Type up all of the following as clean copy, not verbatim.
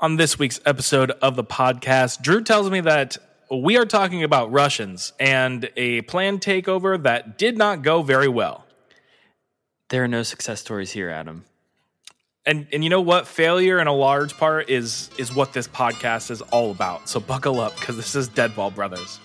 On this week's episode of the podcast, Drew tells me that we are talking about Russians and a planned takeover that did not go very well. There are no success stories here, Adam. And you know what? Failure in a large part is what this podcast is all about. So buckle up, because this is Deadball Brothers.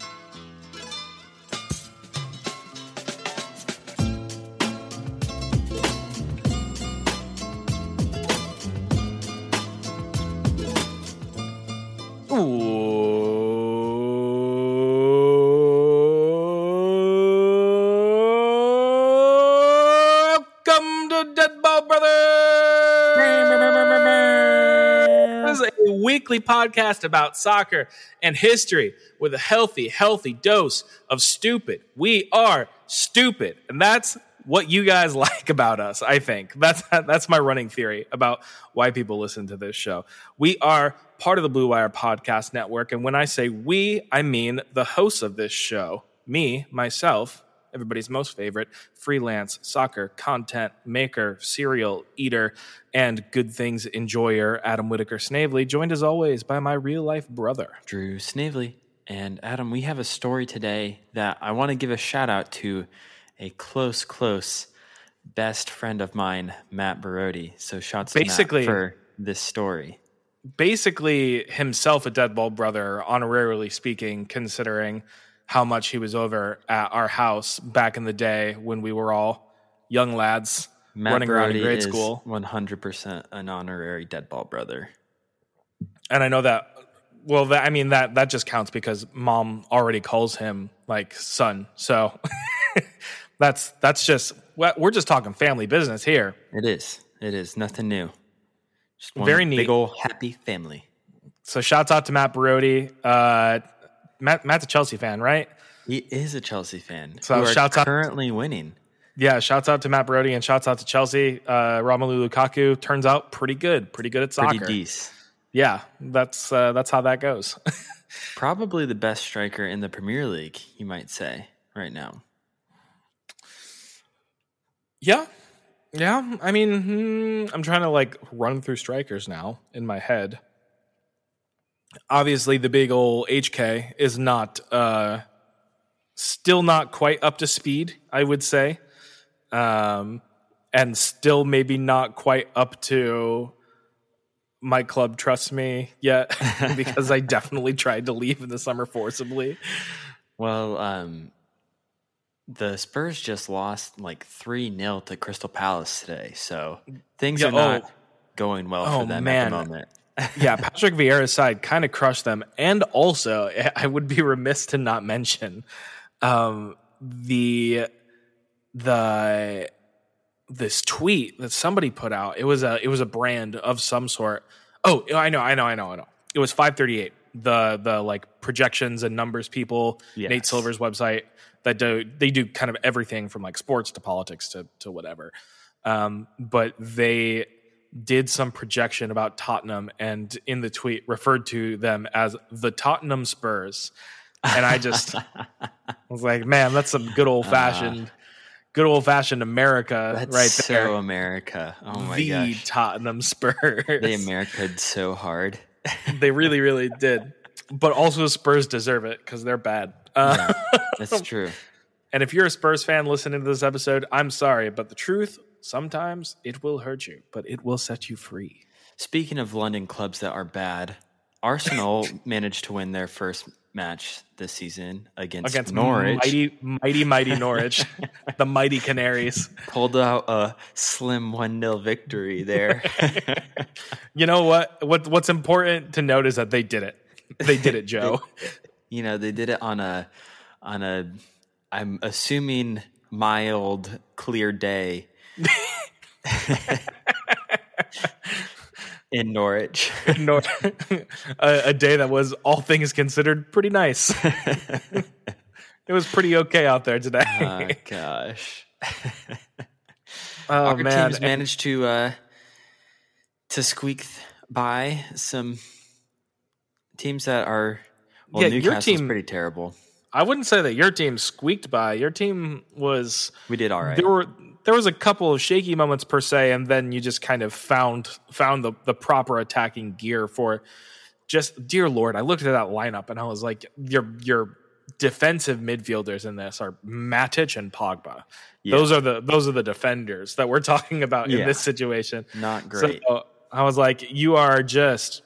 Podcast about soccer and history with a healthy dose of stupid. We are stupid, and that's what you guys like about us. I think that's my running theory about why people listen to this show. We are part of the Blue Wire Podcast Network, and when I say we, I mean the hosts of this show, me, myself, everybody's most favorite freelance soccer content maker, cereal eater, and good things enjoyer, Adam Whitaker Snavely, joined as always by my real-life brother, Drew Snavely. And Adam, we have a story today that I want to give a shout-out to a close best friend of mine, Matt Barodi. So shouts to Matt for this story. Basically himself a Deadball brother, honorarily speaking, considering how much he was over at our house back in the day when we were all young lads running around in grade school. 100% an honorary Deadball brother. And I know that, well, that just counts because mom already calls him like son. So that's just, we're just talking family business here. It is. Nothing new. Just one very neat, big old happy family. So shouts out to Matt Barodi. Matt's a Chelsea fan, right? He is a Chelsea fan. So shouts out currently winning. Yeah, shouts out to Matt Barodi and shouts out to Chelsea. Romelu Lukaku turns out pretty good at soccer. Pretty decent. Yeah, that's how that goes. Probably the best striker in the Premier League, you might say, right now. Yeah. I mean, I'm trying to like run through strikers now in my head. Obviously, the big old HK is still not quite up to speed, I would say, and still maybe not quite up to my club trusts me yet, because I definitely tried to leave in the summer forcibly. Well, the Spurs just lost like 3-0 to Crystal Palace today, so things are not going well for them at the moment. Yeah, Patrick Vieira's side kind of crushed them. And also, I would be remiss to not mention this tweet that somebody put out. It was a brand of some sort. Oh, I know. It was 538, the like projections and numbers people, yes. Nate Silver's website that they do kind of everything from like sports to politics to whatever. But they did some projection about Tottenham and in the tweet referred to them as the Tottenham Spurs. And I just was like, man, that's some good old fashioned America right there. So America. Oh my gosh. The Tottenham Spurs. They America'd so hard. They really, really did. But also Spurs deserve it because they're bad. Yeah, that's true. And if you're a Spurs fan listening to this episode, I'm sorry, but the truth, sometimes it will hurt you, but it will set you free. Speaking of London clubs that are bad, Arsenal managed to win their first match this season against Norwich. Mighty Norwich. The mighty Canaries. Pulled out a slim 1-0 victory there. You know what? What's important to note is that they did it. They did it, Joe. They did it on a, I'm assuming, mild, clear day. In Norwich. A day that was, all things considered, pretty nice. It was pretty okay out there today. Oh, my gosh. Our teams managed to squeak by some teams that are, Newcastle's pretty terrible. I wouldn't say that your team squeaked by. Your team was... We did all right. There was a couple of shaky moments per se, and then you just kind of found the proper attacking gear for it. Just, dear Lord, I looked at that lineup and I was like, your defensive midfielders in this are Matic and Pogba. Yeah. Those are the defenders that we're talking about in this situation. Not great. So I was like, you are just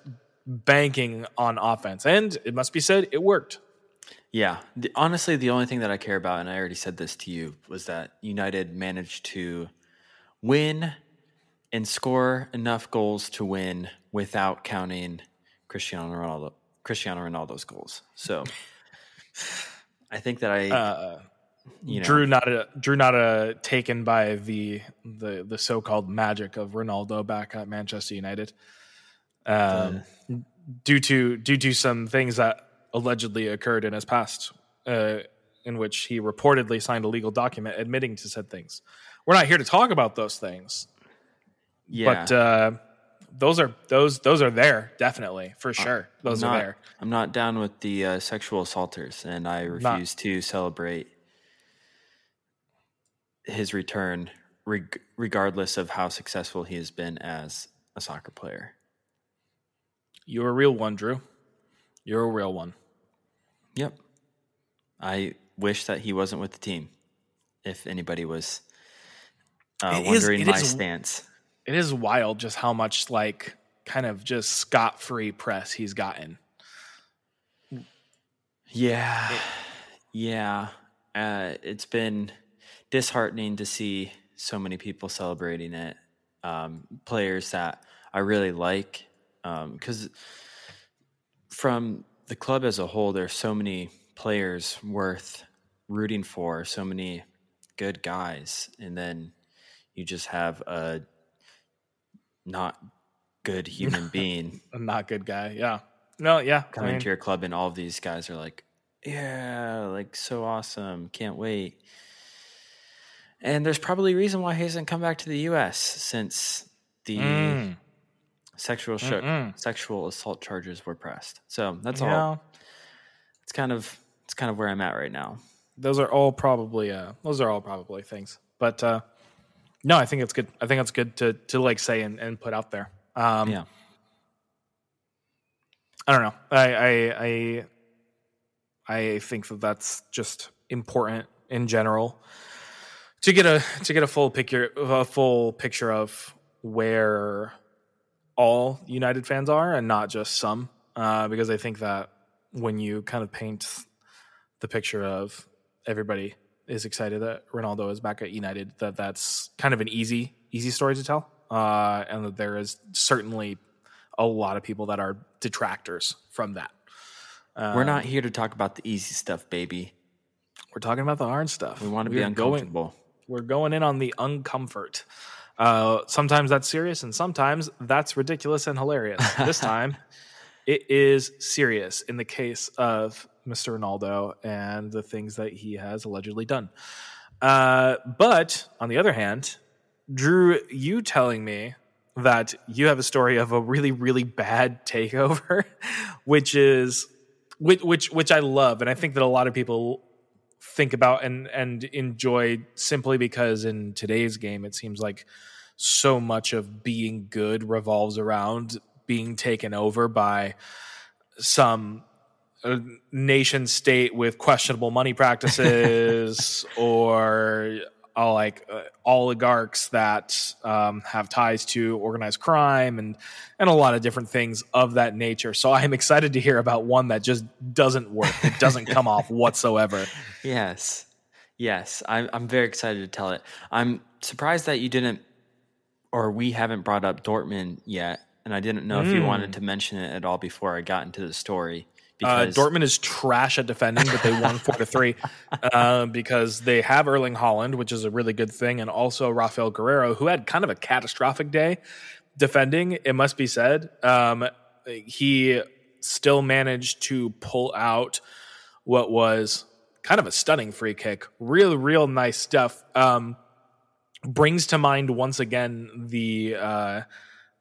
banking on offense. And it must be said, it worked. Yeah. Honestly, the only thing that I care about, and I already said this to you, was that United managed to win and score enough goals to win without counting Cristiano Ronaldo's goals. So I think that Drew not taken by the so-called magic of Ronaldo back at Manchester United, due to some things that allegedly occurred in his past, in which he reportedly signed a legal document admitting to said things. We're not here to talk about those things. Yeah. But those are there, definitely, for sure. Those are there. I'm not down with the sexual assaulters, and I refuse to celebrate his return regardless of how successful he has been as a soccer player. You're a real one, Drew. You're a real one. Yep. I wish that he wasn't with the team, if anybody was wondering my stance. It is wild just how much, like, kind of just scot-free press he's gotten. Yeah. Yeah. It's been disheartening to see so many people celebrating it. Players that I really like. Because from the club as a whole, there's so many players worth rooting for, so many good guys. And then you just have a not good human being. A not good guy. Yeah. No. Yeah. Coming to your club, and all of these guys are like, yeah, like, so awesome. Can't wait. And there's probably a reason why he hasn't come back to the U.S. since the sexual assault charges were pressed. So that's all. It's kind of where I'm at right now. Those are all probably things, but, no, I think it's good. I think it's good to like say and put out there. Yeah. I don't know. I think that that's just important in general to get a full picture of where all United fans are and not just some, because I think that when you kind of paint the picture of everybody is excited that Ronaldo is back at United, that's kind of an easy story to tell. And that there is certainly a lot of people that are detractors from that. We're not here to talk about the easy stuff, baby. We're talking about the hard stuff. We want to be uncomfortable. We're going in on the uncomfort. Sometimes that's serious, and sometimes that's ridiculous and hilarious. This time, it is serious in the case of Mr. Ronaldo and the things that he has allegedly done. But on the other hand, Drew, you telling me that you have a story of a really, really bad takeover, which I love. And I think that a lot of people think about and enjoy simply because in today's game, it seems like so much of being good revolves around being taken over by some a nation state with questionable money practices or like oligarchs that have ties to organized crime and a lot of different things of that nature. So I'm excited to hear about one that just doesn't work. It doesn't come off whatsoever. Yes. I'm very excited to tell it. I'm surprised that you didn't, or we haven't brought up Dortmund yet. And I didn't know if you wanted to mention it at all before I got into the story. Dortmund is trash at defending, but they won 4-3 because they have Erling Haaland, which is a really good thing, and also Raphaël Guerreiro, who had kind of a catastrophic day defending, it must be said. He still managed to pull out what was kind of a stunning free kick. Real, real nice stuff. Brings to mind once again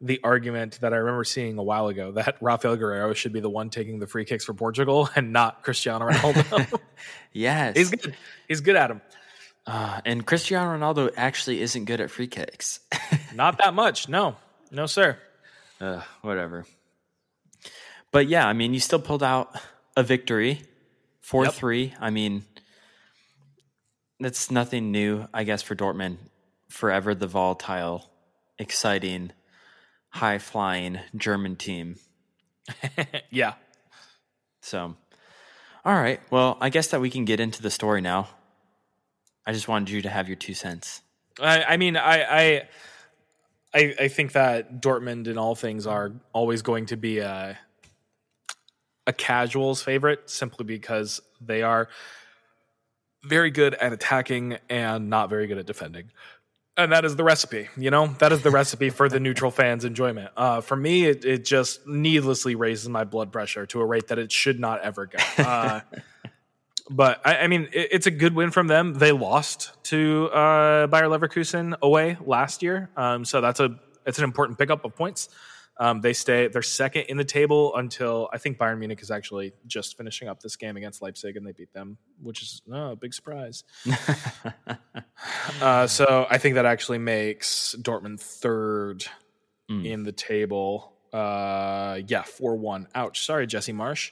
the argument that I remember seeing a while ago that Raphaël Guerreiro should be the one taking the free kicks for Portugal and not Cristiano Ronaldo. Yes. He's good. He's good at them. And Cristiano Ronaldo actually isn't good at free kicks. Not that much. No. No, sir. Whatever. But yeah, I mean, you still pulled out a victory, 4-3. Yep. I mean, that's nothing new, I guess, for Dortmund. Forever the volatile, exciting, high-flying German team. Yeah. So, all right. Well, I guess that we can get into the story now. I just wanted you to have your 2 cents. I mean, I think that Dortmund in all things are always going to be a casual's favorite simply because they are very good at attacking and not very good at defending. And that is the recipe, you know? That is the recipe for the neutral fans' enjoyment. For me, it just needlessly raises my blood pressure to a rate that it should not ever go. But, I mean, it's a good win from them. They lost to Bayer Leverkusen away last year. So it's an important pickup of points. They're second in the table until I think Bayern Munich is actually just finishing up this game against Leipzig, and they beat them, which is a big surprise. So I think that actually makes Dortmund third in the table. 4-1. Ouch. Sorry, Jesse Marsch.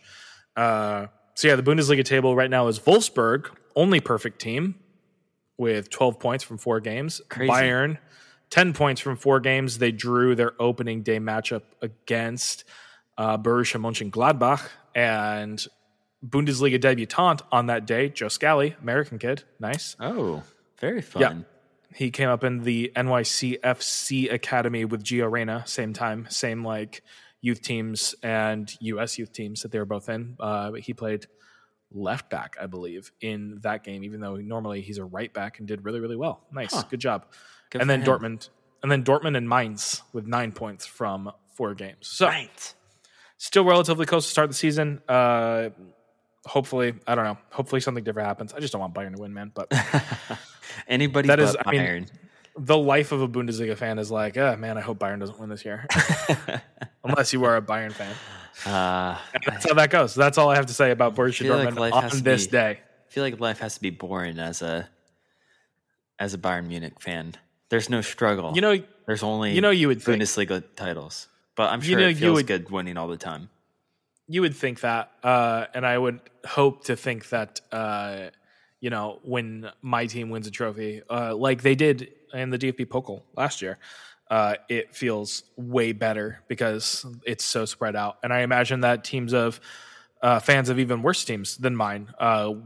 So yeah, the Bundesliga table right now is Wolfsburg, only perfect team with 12 points from 4 games. Crazy. Bayern 10 points from 4 games. They drew their opening day matchup against Borussia Mönchengladbach, and Bundesliga debutant on that day, Joe Scally, American kid. Nice. Oh, very fun. Yeah. He came up in the NYCFC Academy with Gio Reyna, same time, same like youth teams and U.S. youth teams that they were both in. He played left back, I believe, in that game, even though normally he's a right back, and did really, really well. Nice. Huh. Good job. Good. And then Dortmund and Mainz with 9 points from 4 games. So right. Still relatively close to start the season. Hopefully, I don't know. Hopefully something different happens. I just don't want Bayern to win, man. But anybody that but is, Bayern. I mean, the life of a Bundesliga fan is like, oh, man, I hope Bayern doesn't win this year. Unless you are a Bayern fan. And that's how that goes. That's all I have to say about Borussia Dortmund on this day. I feel like life has to be boring as a Bayern Munich fan. There's no struggle. You know, there's only you would Bundesliga titles. But I'm sure it feels good winning all the time. You would think that. And I would hope to think that, when my team wins a trophy, like they did in the DFB Pokal last year, it feels way better because it's so spread out. And I imagine that teams of fans of even worse teams than mine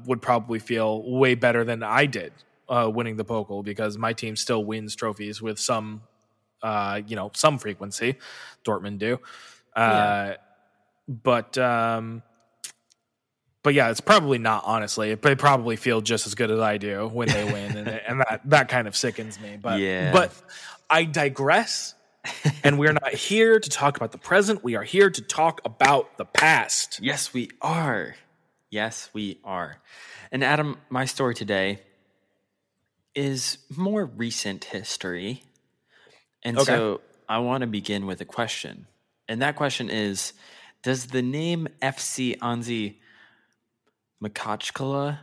would probably feel way better than I did. Winning the Pokal, because my team still wins trophies with some, some frequency. Dortmund do, yeah. But yeah, it's probably not. Honestly, they probably feel just as good as I do when they win, and that kind of sickens me. But yeah. But I digress, and we're not here to talk about the present. We are here to talk about the past. Yes, we are. Yes, we are. And Adam, my story today is more recent history. And okay. So I want to begin with a question. And that question is, does the name FC Anzhi Makhachkala?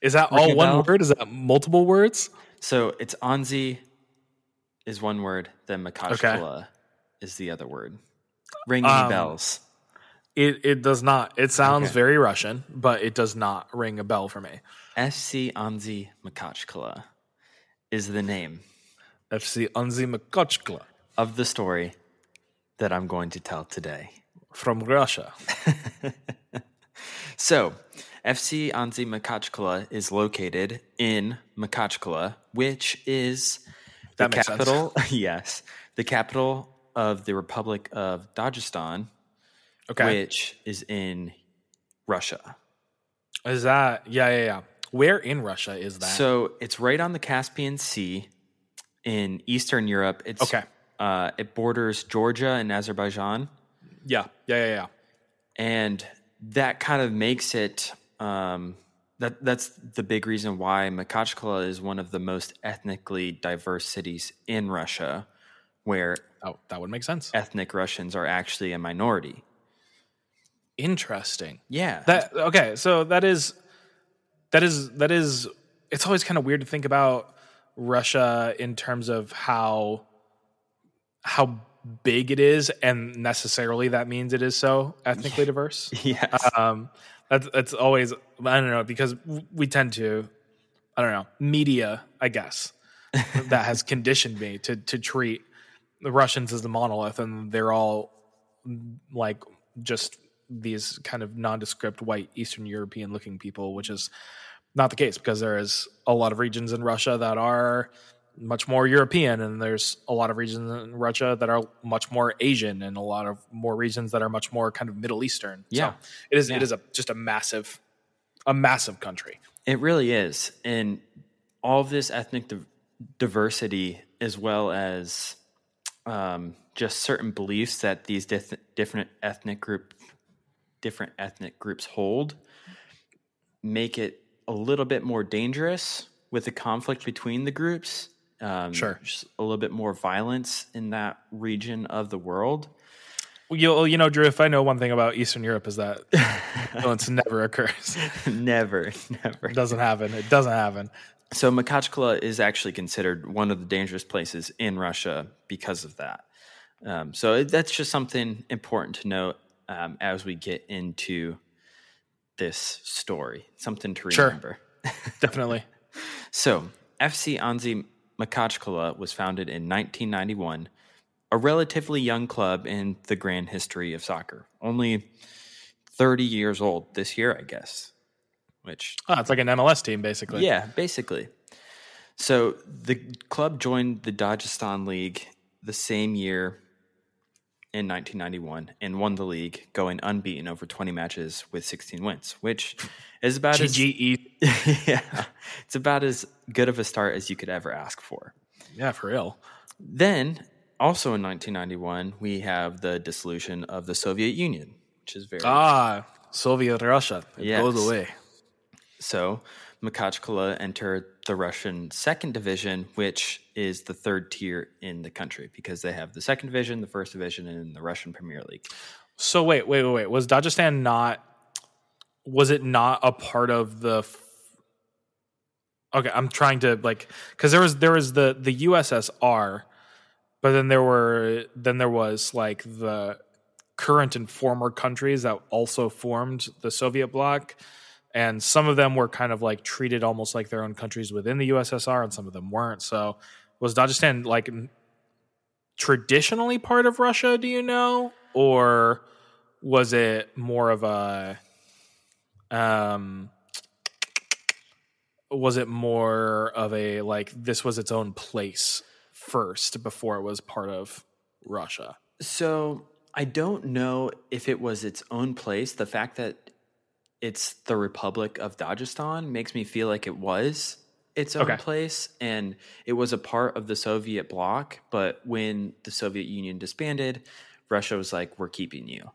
Is that all one word? Is that multiple words? So it's Anzhi is one word, then Makhachkala is the other word. Ring any bells? It does not. It sounds very Russian, but it does not ring a bell for me. FC Anzhi Makhachkala is the name. FC Anzhi Makhachkala. Of the story that I'm going to tell today. From Russia. So, FC Anzhi Makhachkala is located in Makhachkala, which is the capital. Yes, the capital of the Republic of Dagestan. Okay. Which is in Russia. Is that? Yeah. Where in Russia is that? So it's right on the Caspian Sea in Eastern Europe. It's it borders Georgia and Azerbaijan. Yeah. And that kind of makes it that's the big reason why Makhachkala is one of the most ethnically diverse cities in Russia, where that would make sense. Ethnic Russians are actually a minority. Interesting. Yeah. So that is it's always kind of weird to think about Russia in terms of how big it is, and necessarily that means it is so ethnically diverse. Yes. That's always, I don't know, because we tend to, I don't know, media, I guess, that has conditioned me to treat the Russians as the monolith, and they're all like just these kind of nondescript white Eastern European looking people, which is not the case, because there is a lot of regions in Russia that are much more European, and there's a lot of regions in Russia that are much more Asian, and a lot of more regions that are much more kind of Middle Eastern. Yeah. So it is just a massive country. It really is. And all of this ethnic diversity, as well as just certain beliefs that these different ethnic groups hold, make it a little bit more dangerous with the conflict between the groups. Sure. Just a little bit more violence in that region of the world. You know, Drew, if I know one thing about Eastern Europe, is that violence never occurs. Never. It doesn't happen. So Makhachkala is actually considered one of the dangerous places in Russia because of that. So that's just something important to note as we get into this story. Something to remember. Sure. Definitely. So FC Anzhi Makhachkala was founded in 1991, a relatively young club in the grand history of soccer. Only 30 years old this year, I guess. Which it's like an MLS team, basically. Yeah, basically. So the club joined the Dagestan League the same year in 1991 and won the league, going unbeaten over 20 matches with 16 wins, which is about it's about as good of a start as you could ever ask for. Yeah, for real. Then, also in 1991, we have the dissolution of the Soviet Union, which is very... Soviet Russia. It goes away. So Makhachkala entered the Russian second division, which is the third tier in the country, because they have the second division, the first division, and the Russian Premier League. So wait. Was Dagestan not a part of the... Okay, I'm trying to, like, because there was the USSR, but then there was like the current and former countries that also formed the Soviet bloc, and some of them were kind of like treated almost like their own countries within the USSR, and some of them weren't. So was Dagestan like traditionally part of Russia, do you know? Or was it more of a... was it more of a, like, this was its own place first before it was part of Russia? So I don't know if it was its own place. The fact that it's the Republic of Dagestan makes me feel like it was its own place, and it was a part of the Soviet bloc. But when the Soviet Union disbanded, Russia was like, we're keeping you.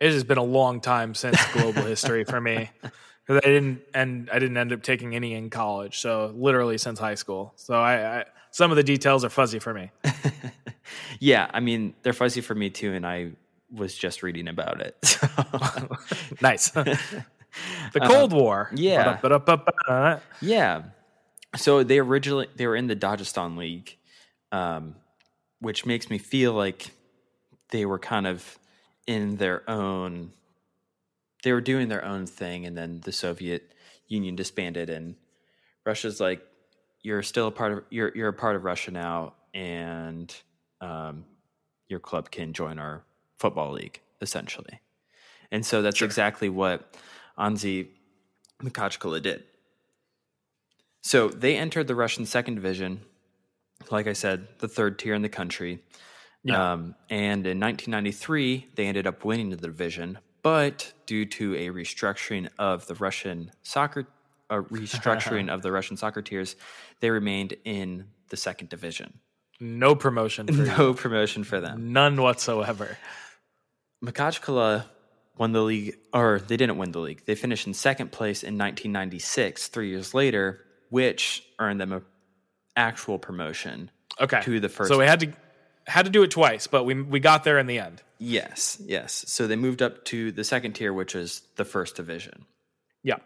It has been a long time since global history for me. I didn't end up taking any in college, so literally since high school. So I some of the details are fuzzy for me. Yeah, I mean, they're fuzzy for me too, and I was just reading about it. So. Nice. The Cold War. Yeah. Yeah. So they were in the Dagestan League, which makes me feel like they were kind of in their own... They were doing their own thing, and then the Soviet Union disbanded, and Russia's like, "You're still a part of you're a part of Russia now, and your club can join our football league, essentially." And so that's exactly what Anzhi Makhachkala did. So they entered the Russian second division, like I said, the third tier in the country, and in 1993 they ended up winning the division. But due to a restructuring of the Russian soccer, tiers, they remained in the second division. No promotion for them. None whatsoever. Makhachkala won the league, or they didn't win the league. They finished in second place in 1996, 3 years later, which earned them an actual promotion to the first. So we had to had to do it twice, but we got there in the end. Yes. So they moved up to the second tier, which is the first division. Yeah.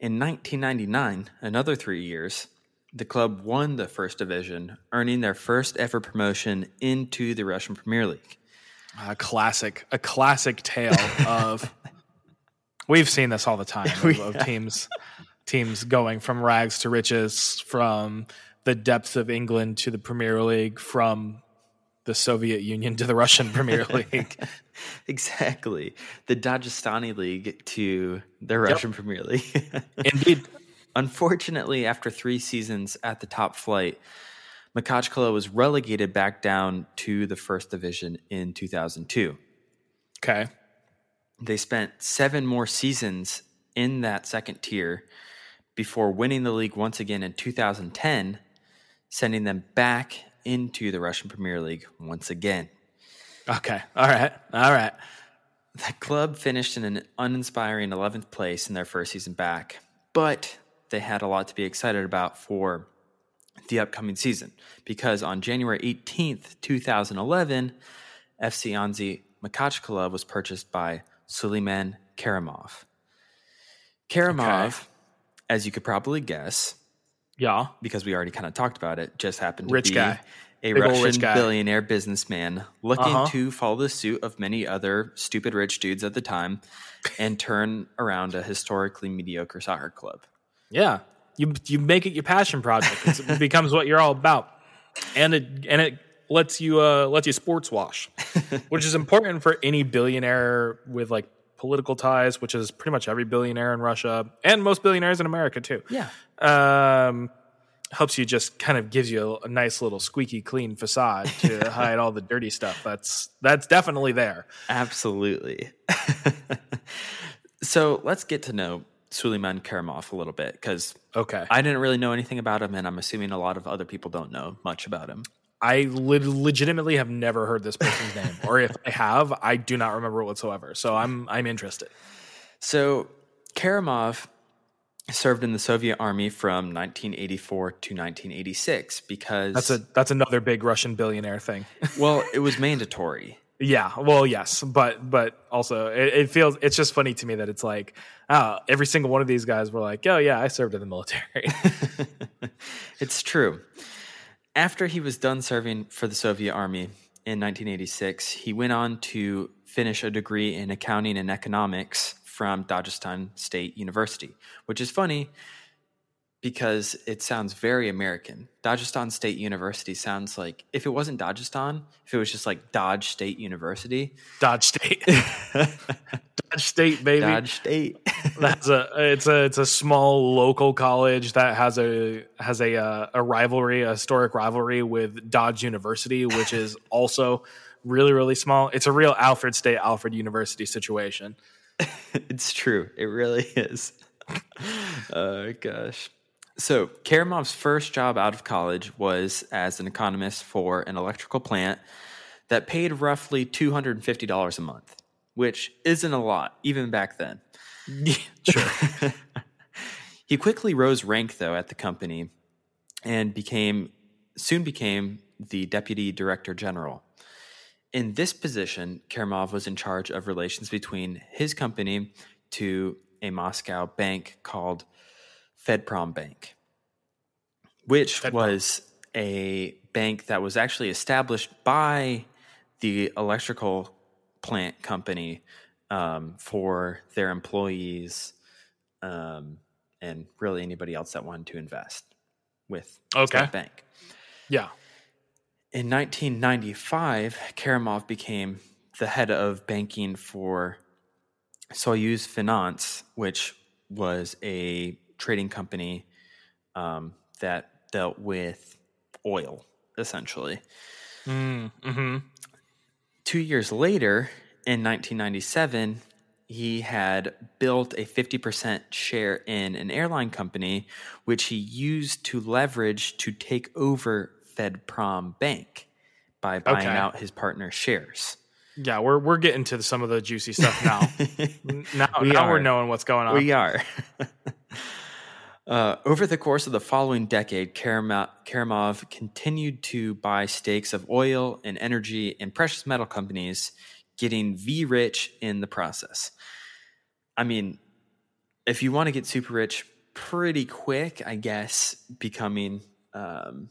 In 1999, another 3 years, the club won the first division, earning their first ever promotion into the Russian Premier League. A classic tale of... We've seen this all the time, of teams going from rags to riches, from the depths of England to the Premier League, from the Soviet Union to the Russian Premier League. Exactly. The Dagestani League to the Russian Premier League. Indeed. Unfortunately, after 3 seasons at the top flight, Makhachkala was relegated back down to the first division in 2002. Okay. They spent 7 more seasons in that second tier before winning the league once again in 2010, sending them back into the Russian Premier League once again. Okay. All right. The club finished in an uninspiring 11th place in their first season back, but they had a lot to be excited about for the upcoming season, because on January 18th, 2011, FC Anzhi Makhachkala was purchased by Suleyman Kerimov. Kerimov, as you could probably guess, because we already kind of talked about it, just happened to be a Russian billionaire businessman looking to follow the suit of many other stupid rich dudes at the time and turn around a historically mediocre soccer club. Yeah, you make it your passion project. It becomes what you're all about, and it lets you sports wash, which is important for any billionaire with like political ties, which is pretty much every billionaire in Russia and most billionaires in America too. Yeah. Helps you, just kind of gives you a nice little squeaky clean facade to hide all the dirty stuff. That's definitely there. Absolutely. So let's get to know Suleyman Kerimov a little bit, because I didn't really know anything about him, and I'm assuming a lot of other people don't know much about him. I legitimately have never heard this person's name, or if I have, I do not remember whatsoever. So I'm interested. So Kerimov served in the Soviet Army from 1984 to 1986 because that's another big Russian billionaire thing. Well, it was mandatory. Yeah, well, yes, but also it feels, it's just funny to me that it's like, every single one of these guys were like, oh yeah, I served in the military. It's true. After he was done serving for the Soviet Army in 1986, he went on to finish a degree in accounting and economics from Dagestan State University, which is funny because it sounds very American. Dagestan State University sounds like, if it wasn't Dagestan, if it was just like Dodge State University. Dodge State. Dodge State, baby. Dodge State. It's a small local college that has a rivalry, a historic rivalry with Dodge University, which is also really, really small. It's a real Alfred State, Alfred University situation. It's true. It really is. Oh, gosh. So Kerimov's first job out of college was as an economist for an electrical plant that paid roughly $250 a month, which isn't a lot, even back then. Yeah, sure. He quickly rose rank, though, at the company and soon became the deputy director general. In this position, Kerimov was in charge of relations between his company to a Moscow bank called FedPromBank, which was a bank that was actually established by the electrical plant company for their employees and really anybody else that wanted to invest with that bank. Yeah. In 1995, Kerimov became the head of banking for Soyuz Finance, which was a trading company that dealt with oil, essentially. Mm-hmm. 2 years later, in 1997, he had built a 50% share in an airline company, which he used to leverage to take over FedPromBank by buying out his partner's shares. Yeah, we're getting to some of the juicy stuff now. Now we're knowing what's going on. We are. Over the course of the following decade, Kerimov continued to buy stakes of oil and energy and precious metal companies, getting rich in the process. I mean, if you want to get super rich pretty quick, I guess becoming an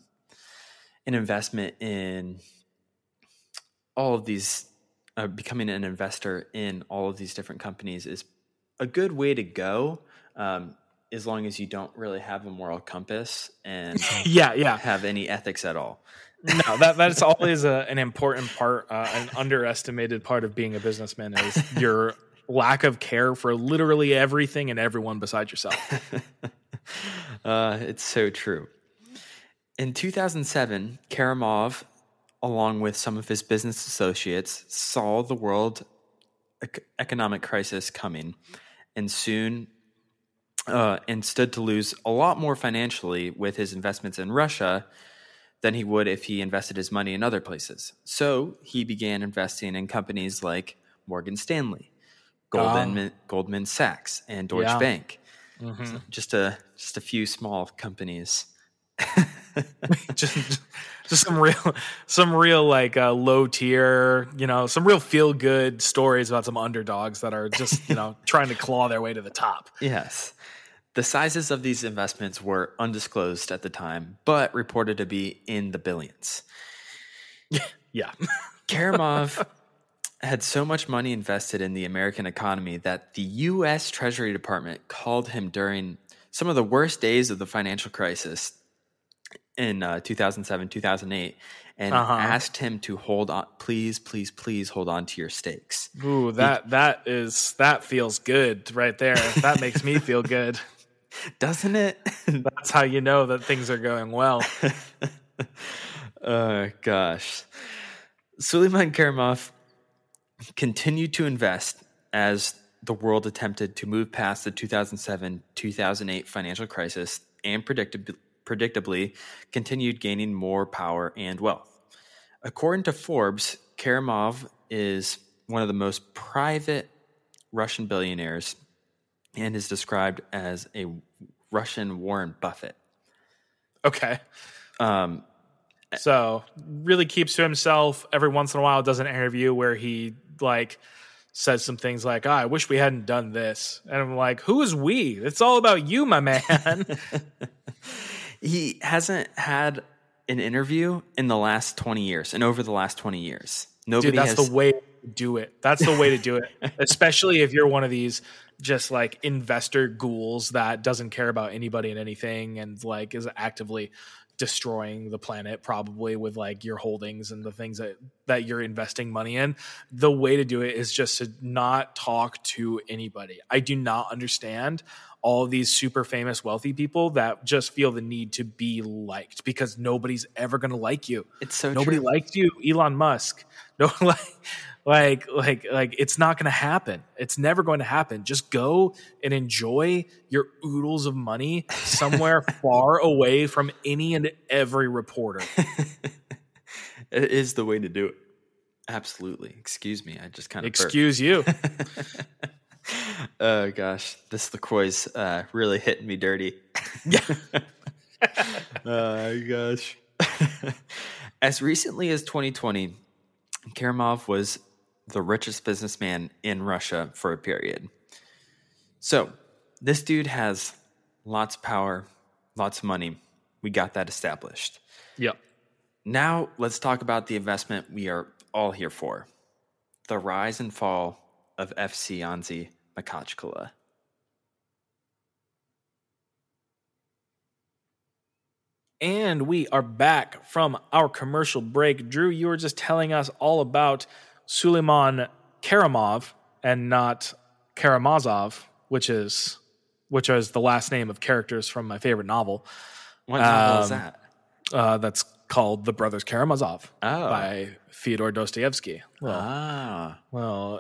investment in all of these, becoming an investor in all of these different companies is a good way to go. As long as you don't really have a moral compass and have any ethics at all. No, that's always an important part, an underestimated part of being a businessman is your lack of care for literally everything and everyone besides yourself. It's so true. In 2007, Kerimov, along with some of his business associates, saw the world economic crisis coming and soon and stood to lose a lot more financially with his investments in Russia than he would if he invested his money in other places. So he began investing in companies like Morgan Stanley, Goldman Sachs, and Deutsche Bank. Mm-hmm. So just a few small companies. just some real like low tier, some real feel good stories about some underdogs that are just trying to claw their way to the top. Yes. The sizes of these investments were undisclosed at the time, but reported to be in the billions. Yeah. Kerimov had so much money invested in the American economy that the U.S. Treasury Department called him during some of the worst days of the financial crisis in 2007, 2008, and asked him to hold on, please hold on to your stakes. Ooh, that feels good right there. That makes me feel good. Doesn't it? That's how you know that things are going well. Gosh. Suleyman Kerimov continued to invest as the world attempted to move past the 2007-2008 financial crisis and predictably continued gaining more power and wealth. According to Forbes, Kerimov is one of the most private Russian billionaires and is described as a Russian Warren Buffett. Okay. So really keeps to himself. Every once in a while does an interview where he says some things like, I wish we hadn't done this. And I'm like, who is we? It's all about you, my man. He hasn't had an interview in the last 20 years and over the last 20 years. Dude, that's the way to do it. That's the way to do it. Especially if you're one of these just investor ghouls that doesn't care about anybody and anything and is actively destroying the planet probably with your holdings and the things that you're investing money in. The way to do it is just to not talk to anybody. I do not understand all of these super famous wealthy people that just feel the need to be liked because nobody's ever going to like you. It's so nobody liked you, Elon Musk. No, it's not going to happen. It's never going to happen. Just go and enjoy your oodles of money somewhere far away from any and every reporter. It is the way to do it. Absolutely. Excuse me. I just kind of burped. Oh gosh, this LaCroix's really hitting me dirty. Yeah. Oh gosh. As recently as 2020, Kerimov was the richest businessman in Russia for a period. So this dude has lots of power, lots of money. We got that established. Yep. Now let's talk about the investment we are all here for. The rise and fall of FC Anzhi Makhachkala. And we are back from our commercial break. Drew, you were just telling us all about Suleyman Kerimov and not Karamazov, which is the last name of characters from my favorite novel. What novel is that? That's called The Brothers Karamazov by Fyodor Dostoevsky. Well,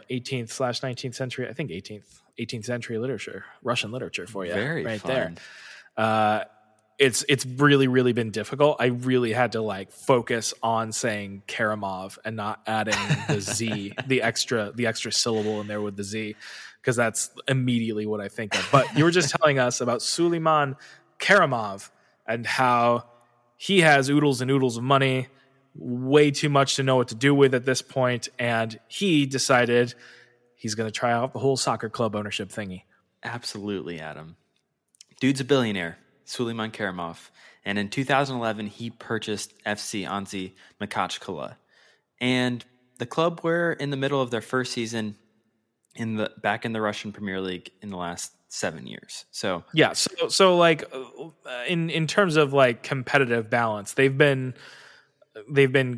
18th/19th century, I think 18th century literature, Russian literature for you. Very right fun. There. It's really, really been difficult. I really had to focus on saying Kerimov and not adding the Z, the extra syllable in there with the Z, because that's immediately what I think of. But you were just telling us about Suleyman Kerimov and how he has oodles and oodles of money, way too much to know what to do with at this point, and he decided he's going to try out the whole soccer club ownership thingy. Absolutely, Adam. Dude's a billionaire, Suleyman Kerimov, and in 2011 he purchased FC Anzhi Makhachkala. And the club were in the middle of their first season back in the Russian Premier League in the last 7 years. So yeah, so like in terms of like competitive balance, they've been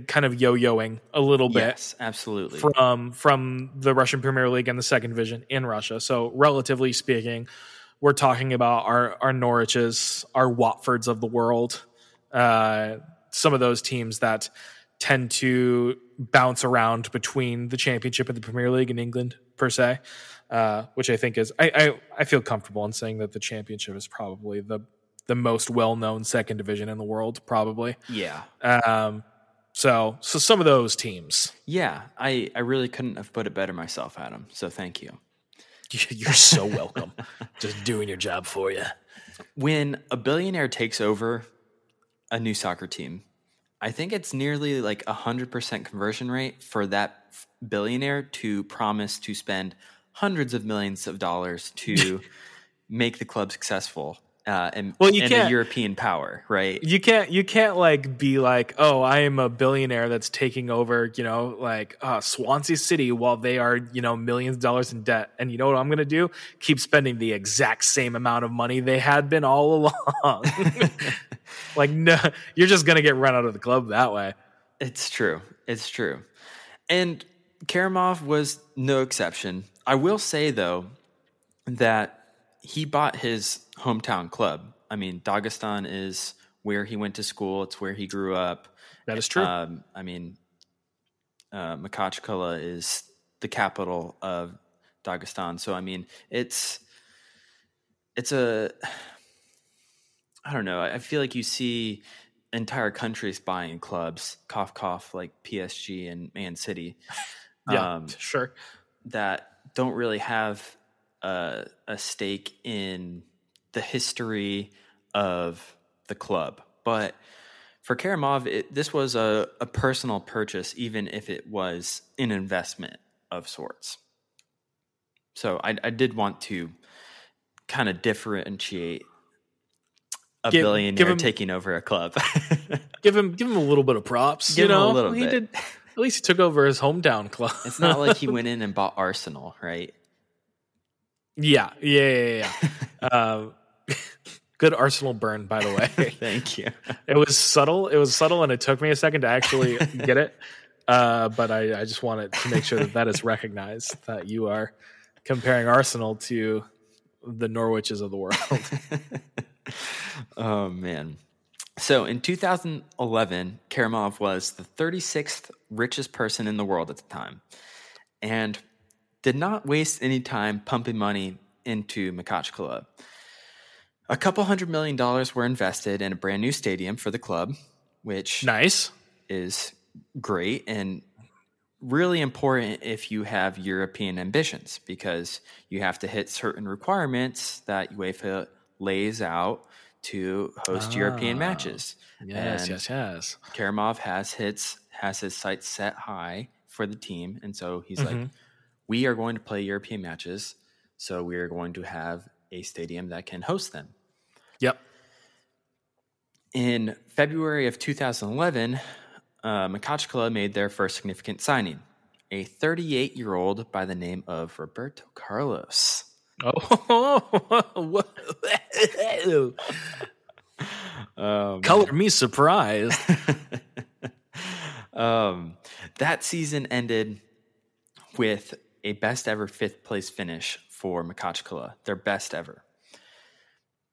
kind of yo-yoing a little bit. Yes, absolutely. From the Russian Premier League and the second division in Russia. So relatively speaking, we're talking about our Norwiches, our Watfords of the world, some of those teams that tend to bounce around between the Championship and the Premier League in England, per se, which I think is... I feel comfortable in saying that the Championship is probably the most well-known second division in the world, probably. Yeah. So some of those teams. Yeah, I really couldn't have put it better myself, Adam, so thank you. You're so welcome. Just doing your job for you. When a billionaire takes over a new soccer team, I think it's nearly like 100% conversion rate for that billionaire to promise to spend hundreds of millions of dollars to make the club successful and a European power, right? You can't like be like, oh, I am a billionaire that's taking over, you know, like Swansea City while they are, you know, millions of dollars in debt. And you know what I'm going to do? Keep spending the exact same amount of money they had been all along. Like, no, you're just going to get run out of the club that way. It's true. And Kerimov was no exception. I will say, though, that he bought his hometown club. I mean, Dagestan is where he went to school. It's where he grew up. That is true. Makhachkala is the capital of Dagestan. So, I mean, it's a... I don't know. I feel like you see entire countries buying clubs, cough, cough, like PSG and Man City. Yeah, sure. That don't really have a stake in the history of the club. But for Kerimov, this was a personal purchase, even if it was an investment of sorts. So I did want to kind of differentiate a billionaire taking over a club. give him a little bit of props. Give him a little bit. At least he took over his hometown club. It's not like he went in and bought Arsenal, right? Yeah. Good Arsenal burn, by the way. Thank you. It was subtle, and it took me a second to actually get it. But I just wanted to make sure that is recognized, that you are comparing Arsenal to the Norwiches of the world. Oh, man. So in 2011, Kerimov was the 36th richest person in the world at the time and did not waste any time pumping money into Makhachkala. A couple $100 million were invested in a brand new stadium for the club, which is great and really important if you have European ambitions, because you have to hit certain requirements that UEFA lays out to host European matches. Yes. Kerimov has his sights set high for the team, and so he's like, we are going to play European matches, so we are going to have a stadium that can host them. Yep. In February of 2011, Makhachkala made their first significant signing, a 38-year-old by the name of Roberto Carlos. Oh, color me surprised. That season ended with a best ever fifth place finish for Makhachkala, their best ever.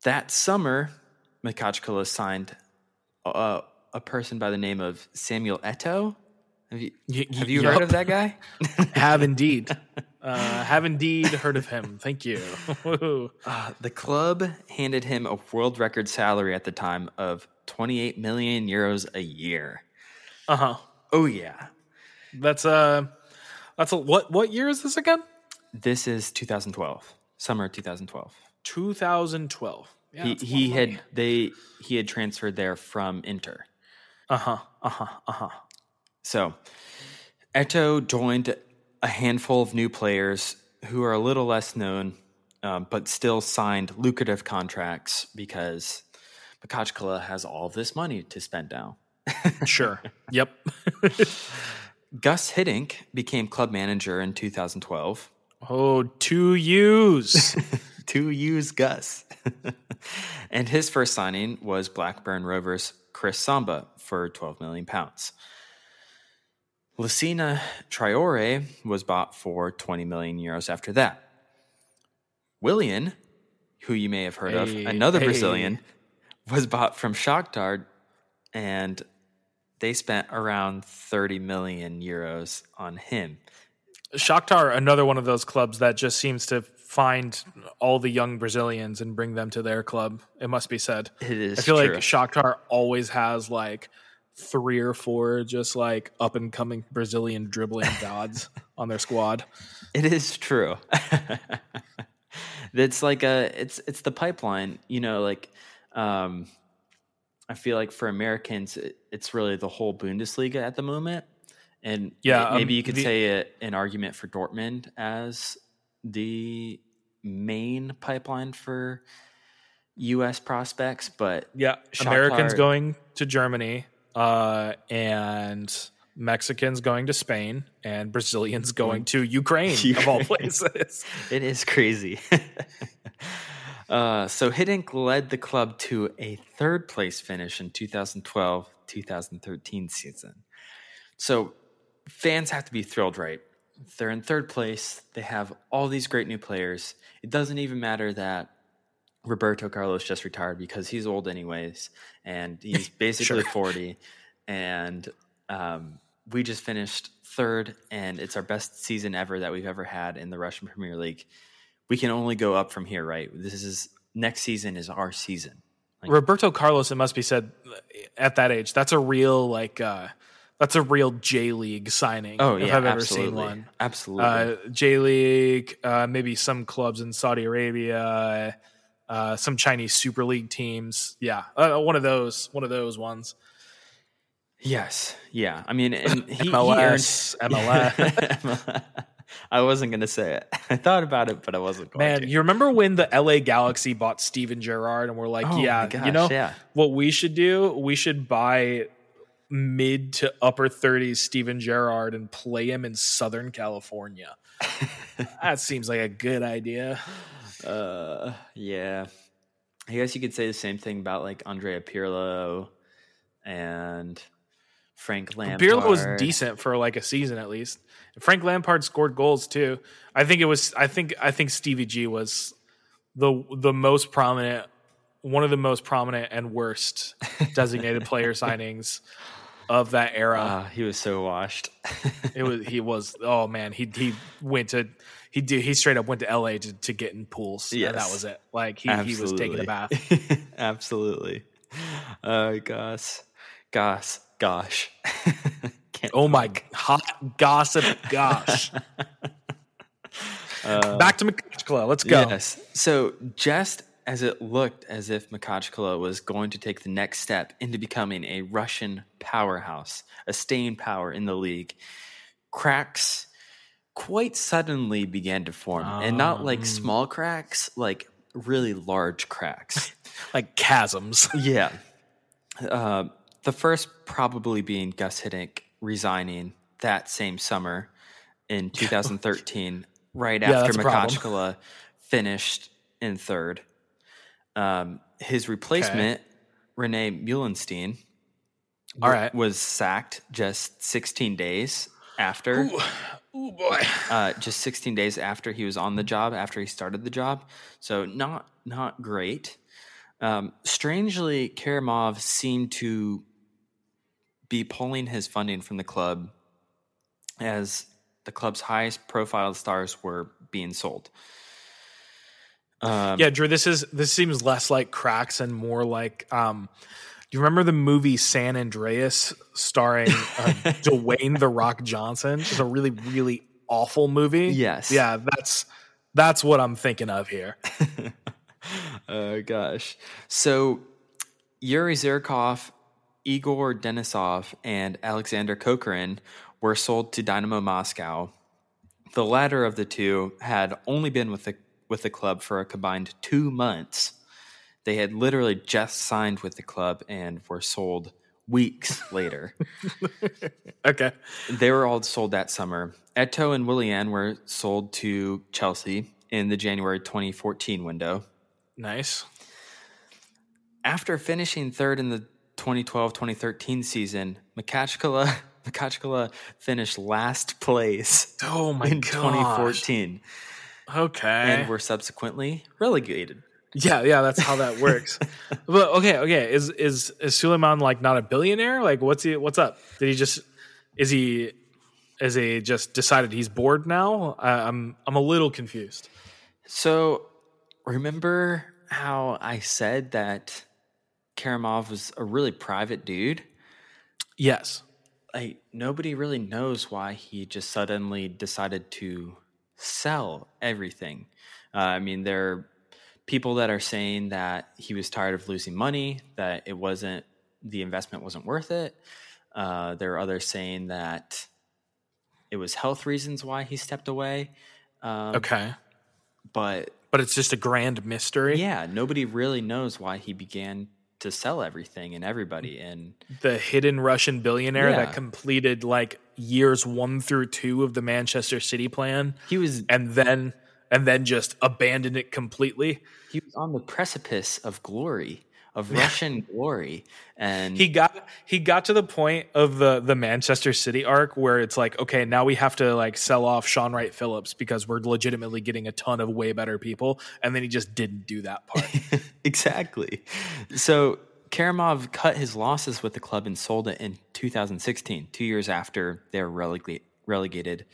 That summer, Makhachkala signed a person by the name of Samuel Eto'o. Have you heard of that guy? Have indeed heard of him. Thank you. The club handed him a world record salary at the time of 28 million euros a year. Oh yeah. That's what year is this again? This is 2012. Summer 2012. Yeah, he had transferred there from Inter. So Eto'o joined a handful of new players who are a little less known, but still signed lucrative contracts because Makhachkala has all this money to spend now. Sure. Yep. Gus Hiddink became club manager in 2012. Oh, two U's. Two U's Gus. And his first signing was Blackburn Rovers' Chris Samba for £12 million. Lucina Traore was bought for €20 million after that. Willian, who you may have heard of, another Brazilian, was bought from Shakhtar, and they spent around €30 million on him. Shakhtar, another one of those clubs that just seems to find all the young Brazilians and bring them to their club. It must be said. It is. I feel true. Like Shakhtar always has like 3 or 4 just like up and coming Brazilian dribbling gods on their squad. It is true. It's like it's the pipeline, you know, like I feel like for Americans, it's really the whole Bundesliga at the moment. And yeah, maybe you could say an argument for Dortmund as the main pipeline for U.S. prospects. But yeah, Americans going to Germany and Mexicans going to Spain and Brazilians going to Ukraine. Of all places. It is crazy. So Hiddink led the club to a third place finish in 2012-2013 season. So fans have to be thrilled, right? They're in third place. They have all these great new players. It doesn't even matter that Roberto Carlos just retired because he's old anyways, and he's basically 40. And we just finished third, and it's our best season ever that we've ever had in the Russian Premier League. We can only go up from here, right? Next season is our season. Like, Roberto Carlos, it must be said, at that age, that's a real like. That's a real J-League signing. Oh, yeah, if I've ever seen one. Absolutely. J-League, maybe some clubs in Saudi Arabia, some Chinese Super League teams. Yeah, one of those ones. Yes, yeah. I mean, and MLS. I wasn't going to say it. I thought about it, but I wasn't going to. Man, you remember when the LA Galaxy bought Steven Gerrard and we're like, what we should do? We should buy mid to upper 30s Steven Gerrard and play him in Southern California. That seems like a good idea. Yeah. I guess you could say the same thing about like Andrea Pirlo and Frank Lampard. Pirlo was decent for like a season at least. Frank Lampard scored goals too. I think Stevie G was the most prominent, one of the most prominent and worst designated player signings of that era. He was so washed. Oh man, he straight up went to LA to get in pools. Yeah, that was it. Like he was taking a bath. Absolutely. Gosh. Hot gossip. Gosh. Back to Makhachkala. Let's go. Yes. So just as it looked as if Makhachkala was going to take the next step into becoming a Russian powerhouse, a staying power in the league, cracks quite suddenly began to form. And not like small cracks, like really large cracks. Like chasms. Yeah. The first probably being Gus Hiddink resigning that same summer in 2013, after Makhachkala finished in third. His replacement, Rene Muhlenstein, was sacked just 16 days after. Ooh boy! Just 16 days after he was on the job, after he started the job. So not great. Strangely, Kerimov seemed to be pulling his funding from the club as the club's highest profile stars were being sold. Drew, this seems less like cracks and more like do you remember the movie San Andreas starring Dwayne The Rock Johnson? It's a really, really awful movie. Yes. Yeah, that's what I'm thinking of here. Oh, gosh. So Yuri Zhirkov, Igor Denisov, and Alexander Kokorin were sold to Dynamo Moscow. The latter of the two had only been with the club for a combined 2 months. They had literally just signed with the club and were sold weeks later. Okay. They were all sold that summer. Eto'o and Willian were sold to Chelsea in the January 2014 window. Nice. After finishing third in the 2012-2013 season, Makhachkala finished last place in 2014. Okay. And were subsequently relegated. Yeah, that's how that works. But okay, is Suleyman like not a billionaire? Like what's up? Did he just is he just decided he's bored now? I'm a little confused. So remember how I said that Kerimov was a really private dude? Yes. Like nobody really knows why he just suddenly decided to sell everything. I mean, there are people that are saying that he was tired of losing money, that the investment wasn't worth it. There are others saying that it was health reasons why he stepped away. Okay. But it's just a grand mystery. Yeah. Nobody really knows why he began to sell everything and everybody. And the hidden Russian billionaire that completed like years 1 through 2 of the Manchester City plan. He was, and then just abandoned it completely. He was on the precipice of glory, of Russian glory. And he got to the point of the Manchester City arc where it's like, okay, now we have to like sell off Sean Wright Phillips because we're legitimately getting a ton of way better people. And then he just didn't do that part. Exactly. So Kerimov cut his losses with the club and sold it in 2016, 2 years after they were relegated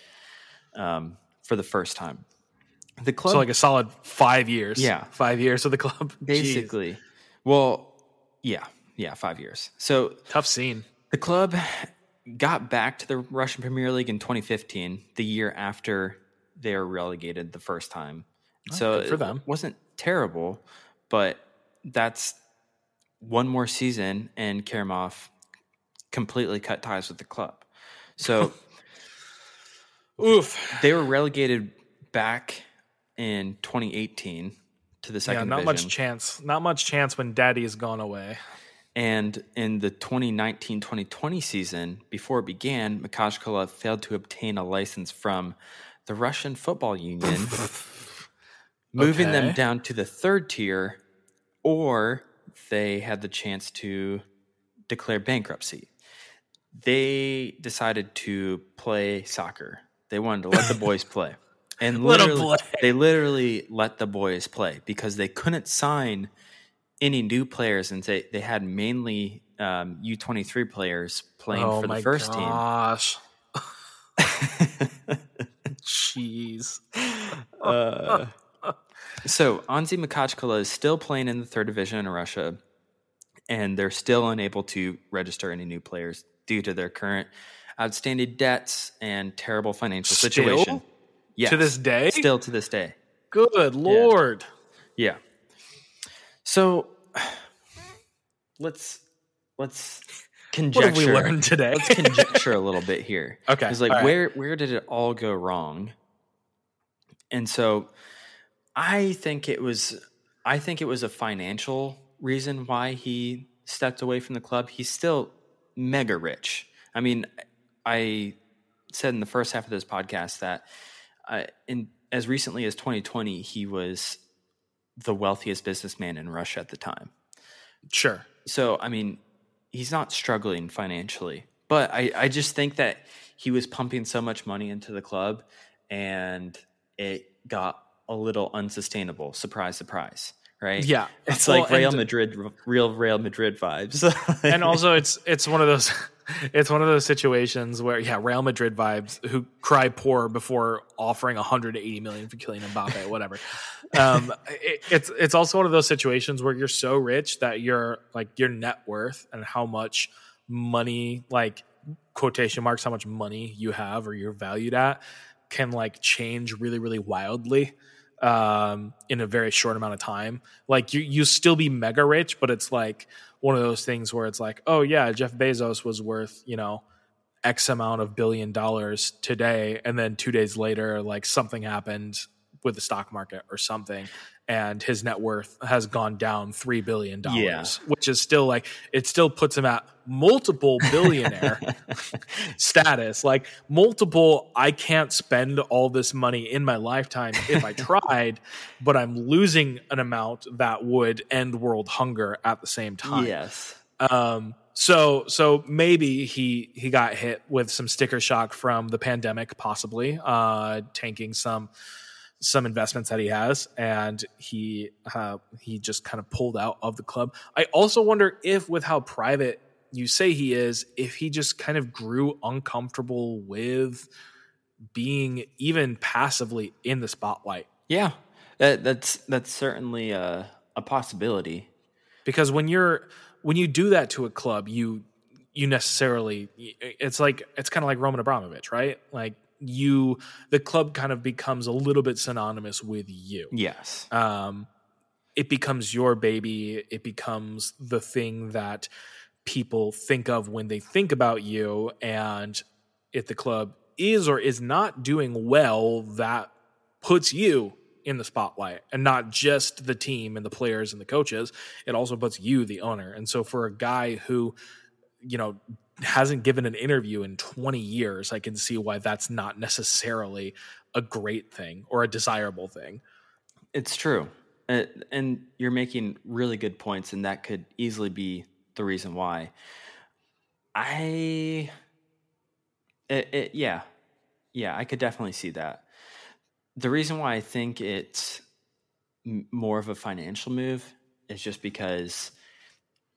for the first time. The club, so like a solid 5 years. Yeah. 5 years of the club. Basically. Jeez. Well, yeah, 5 years. So tough scene. The club got back to the Russian Premier League in 2015, the year after they were relegated the first time. Oh, so good for them. It wasn't terrible, but that's one more season and Kerimov completely cut ties with the club. So oof. They were relegated back in 2018 to the second division. Not much chance when daddy has gone away. And in the 2019-2020 season, before it began, Makhachkala failed to obtain a license from the Russian Football Union, moving them down to the third tier, or they had the chance to declare bankruptcy. They decided to play soccer. They wanted to let the boys play. And they literally let the boys play because they couldn't sign any new players, and they had mainly U23 players playing for the first team. Oh, my gosh. Jeez. So Anzhi Makhachkala is still playing in the third division in Russia, and they're still unable to register any new players due to their current outstanding debts and terrible financial situation. Yes. To this day? Still to this day. Good Lord. Yeah. So let's conjecture. What have we learned today? Let's conjecture a little bit here. Okay. It's like, where did it all go wrong? And so I think it was a financial reason why he stepped away from the club. He's still mega rich. I mean, I said in the first half of this podcast that in as recently as 2020, he was the wealthiest businessman in Russia at the time. Sure. So, I mean, he's not struggling financially, but I just think that he was pumping so much money into the club and it got a little unsustainable. Surprise, surprise. Right? Yeah. It's like Real Madrid vibes. And also it's one of those situations where, yeah, Real Madrid vibes who cry poor before offering 180 million for Kylian Mbappe, whatever. It's also one of those situations where you're so rich that you're like your net worth and how much money, like quotation marks, how much money you have or you're valued at can like change really, really wildly. in a very short amount of time. Like you still be mega rich, but it's like one of those things where it's like, oh yeah, Jeff Bezos was worth, you know, X amount of $1 billion today. And then 2 days later, like something happened with the stock market or something, and his net worth has gone down $3 billion, which is still like, it still puts him at multiple billionaire status, like multiple, I can't spend all this money in my lifetime if I tried, but I'm losing an amount that would end world hunger at the same time. Yes. So maybe he got hit with some sticker shock from the pandemic, possibly, tanking some investments that he has, and he just kind of pulled out of the club. I also wonder if, with how private you say he is, if he just kind of grew uncomfortable with being even passively in the spotlight. Yeah, that's certainly a possibility. Because when you do that to a club, you necessarily, it's kind of like Roman Abramovich, right? Like, the club kind of becomes a little bit synonymous with you. Yes. It becomes your baby. It becomes the thing that people think of when they think about you. And if the club is or is not doing well, that puts you in the spotlight, and not just the team and the players and the coaches. It also puts you, the owner. And so for a guy who, you know, hasn't given an interview in 20 years, I can see why that's not necessarily a great thing or a desirable thing. It's true. And you're making really good points, and that could easily be the reason why. Yeah, I could definitely see that. The reason why I think it's more of a financial move is just because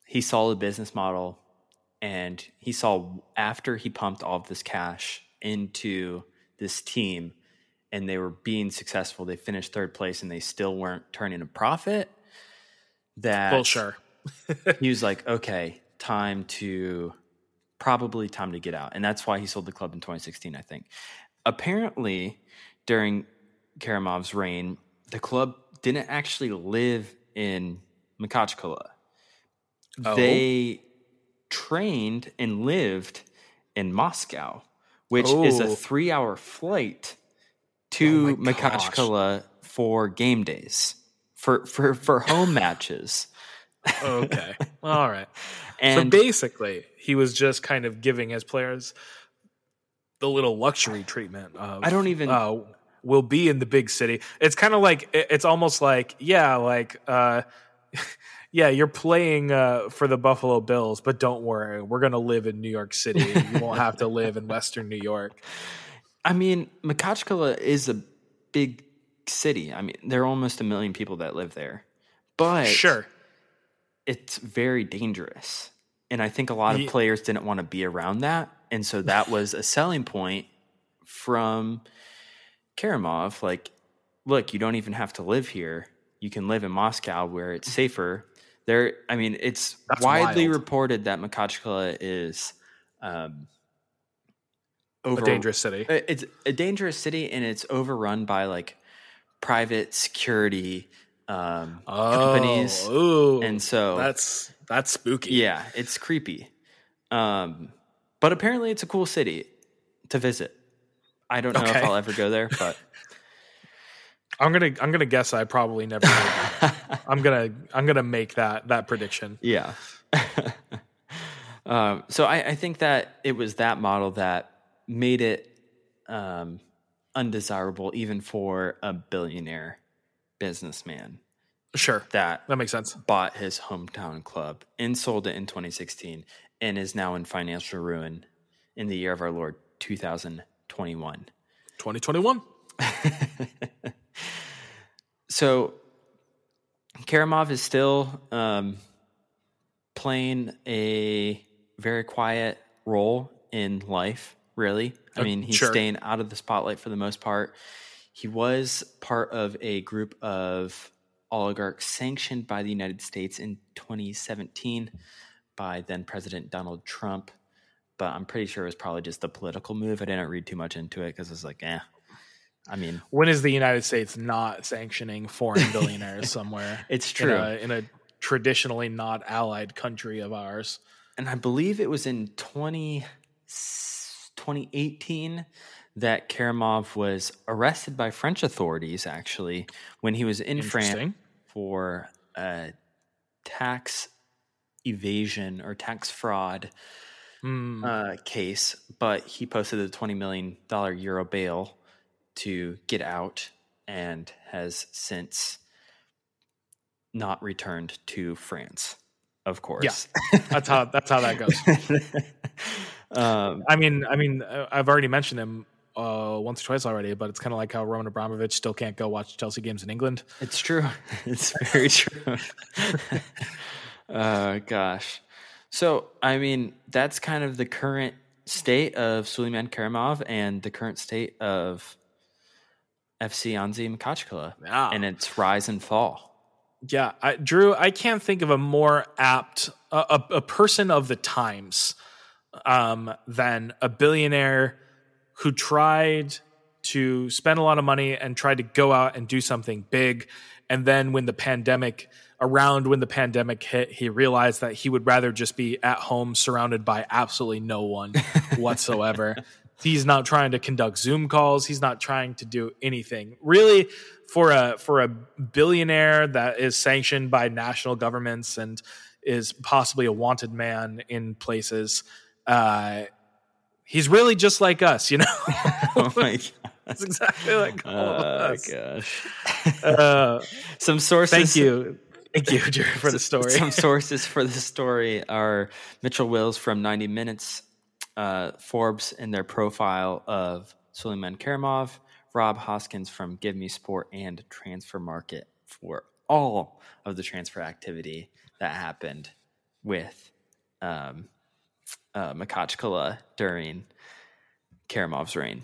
he saw the business model, and he saw, after he pumped all of this cash into this team and they were being successful, they finished third place and they still weren't turning a profit, that he was like, okay, time to get out. And that's why he sold the club in 2016, I think. Apparently, during Kerimov's reign, the club didn't actually live in Makhachkala. Oh. They trained and lived in Moscow, which is a 3-hour flight to Makhachkala for game days, for home matches. Okay. All right. And so basically, he was just kind of giving his players the little luxury treatment of, I don't even we'll be in the big city. It's kind of like, it's almost like, yeah, you're playing for the Buffalo Bills, but don't worry, we're going to live in New York City. You won't have to live in Western New York. I mean, Makhachkala is a big city. I mean, there are almost 1 million people that live there. But it's very dangerous. And I think a lot of players didn't want to be around that. And so that was a selling point from Kerimov. Like, look, you don't even have to live here. You can live in Moscow where it's safer. There, I mean, it's widely reported that Makhachkala is a dangerous city. It's a dangerous city, and it's overrun by like private security companies, and so that's spooky. Yeah, it's creepy. But apparently, it's a cool city to visit. I don't know if I'll ever go there, but I'm gonna guess I probably never will. I'm gonna make that prediction. Yeah. So I think that it was that model that made it undesirable, even for a billionaire businessman. Sure, that makes sense. Bought his hometown club and sold it in 2016, and is now in financial ruin in the year of our Lord 2021. 2021. So Kerimov is still playing a very quiet role in life, really. I mean, he's staying out of the spotlight for the most part. He was part of a group of oligarchs sanctioned by the United States in 2017 by then-President Donald Trump. But I'm pretty sure it was probably just the political move. I didn't read too much into it because it was like, I mean, when is the United States not sanctioning foreign billionaires somewhere? It's true. In a traditionally not allied country of ours. And I believe it was in 2018 that Kerimov was arrested by French authorities, actually, when he was in France for tax evasion or tax fraud case, but he posted a $20 million euro bail to get out and has since not returned to France, of course. Yeah, that's how that goes. I mean, I've already mentioned him once or twice already, but it's kind of like how Roman Abramovich still can't go watch Chelsea games in England. It's true. It's very true. Gosh. So, I mean, that's kind of the current state of Suleyman Kerimov and the current state of FC Anzhi Makhachkala and its rise and fall. Yeah, Drew, I can't think of a more apt a person of the times than a billionaire who tried to spend a lot of money and tried to go out and do something big. And then when the pandemic hit, he realized that he would rather just be at home surrounded by absolutely no one whatsoever. He's not trying to conduct Zoom calls. He's not trying to do anything. Really, for a billionaire that is sanctioned by national governments and is possibly a wanted man in places, he's really just like us, you know? Oh, my God. That's exactly like all of us. Gosh. Some sources. Thank you, Drew, for the story. Some sources for the story are Mitchell Wills from 90 Minutes, Forbes in their profile of Suleyman Kerimov, Rob Hoskins from Give Me Sport, and Transfer Market for all of the transfer activity that happened with Makhachkala during Kerimov's reign.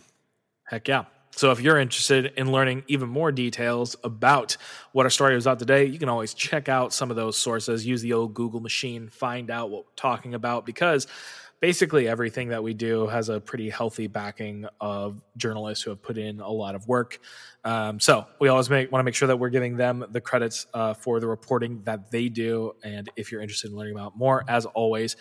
Heck yeah. So if you're interested in learning even more details about what our story was about today, you can always check out some of those sources. Use the old Google machine, find out what we're talking about, because basically everything that we do has a pretty healthy backing of journalists who have put in a lot of work. So we always want to make sure that we're giving them the credits for the reporting that they do. And if you're interested in learning about more, as always,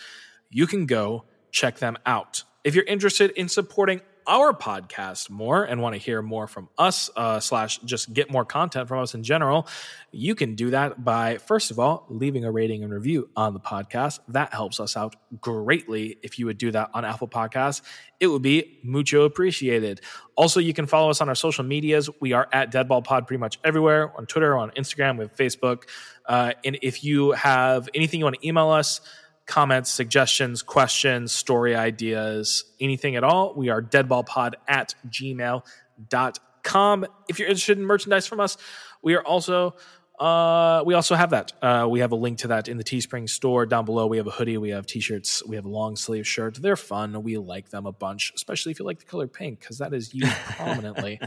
you can go check them out. If you're interested in supporting our podcast more and want to hear more from us / just get more content from us in general, you can do that by, first of all, leaving a rating and review on the podcast. That helps us out greatly. If you would do that on Apple Podcasts, it would be mucho appreciated. Also, you can follow us on our social medias. We are at Deadball Pod pretty much everywhere, on Twitter, on Instagram, with Facebook. And if you have anything you want to email us, comments, suggestions, questions, story ideas, anything at all, we are deadballpod@gmail.com. If you're interested in merchandise from us, we also have that. We have a link to that in the Teespring store down below. We have a hoodie, we have t-shirts, we have a long sleeve shirt. They're fun. We like them a bunch, especially if you like the color pink, because that is used prominently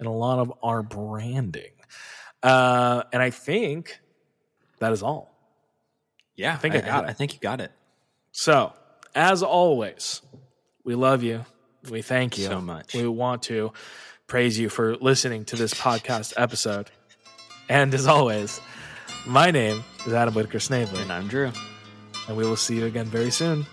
in a lot of our branding. And I think that is all. Yeah, I think I got it. I think you got it. So, as always, we love you. We thank you so much. We want to praise you for listening to this podcast episode. And as always, my name is Adam Whitaker Snavely. And I'm Drew. And we will see you again very soon.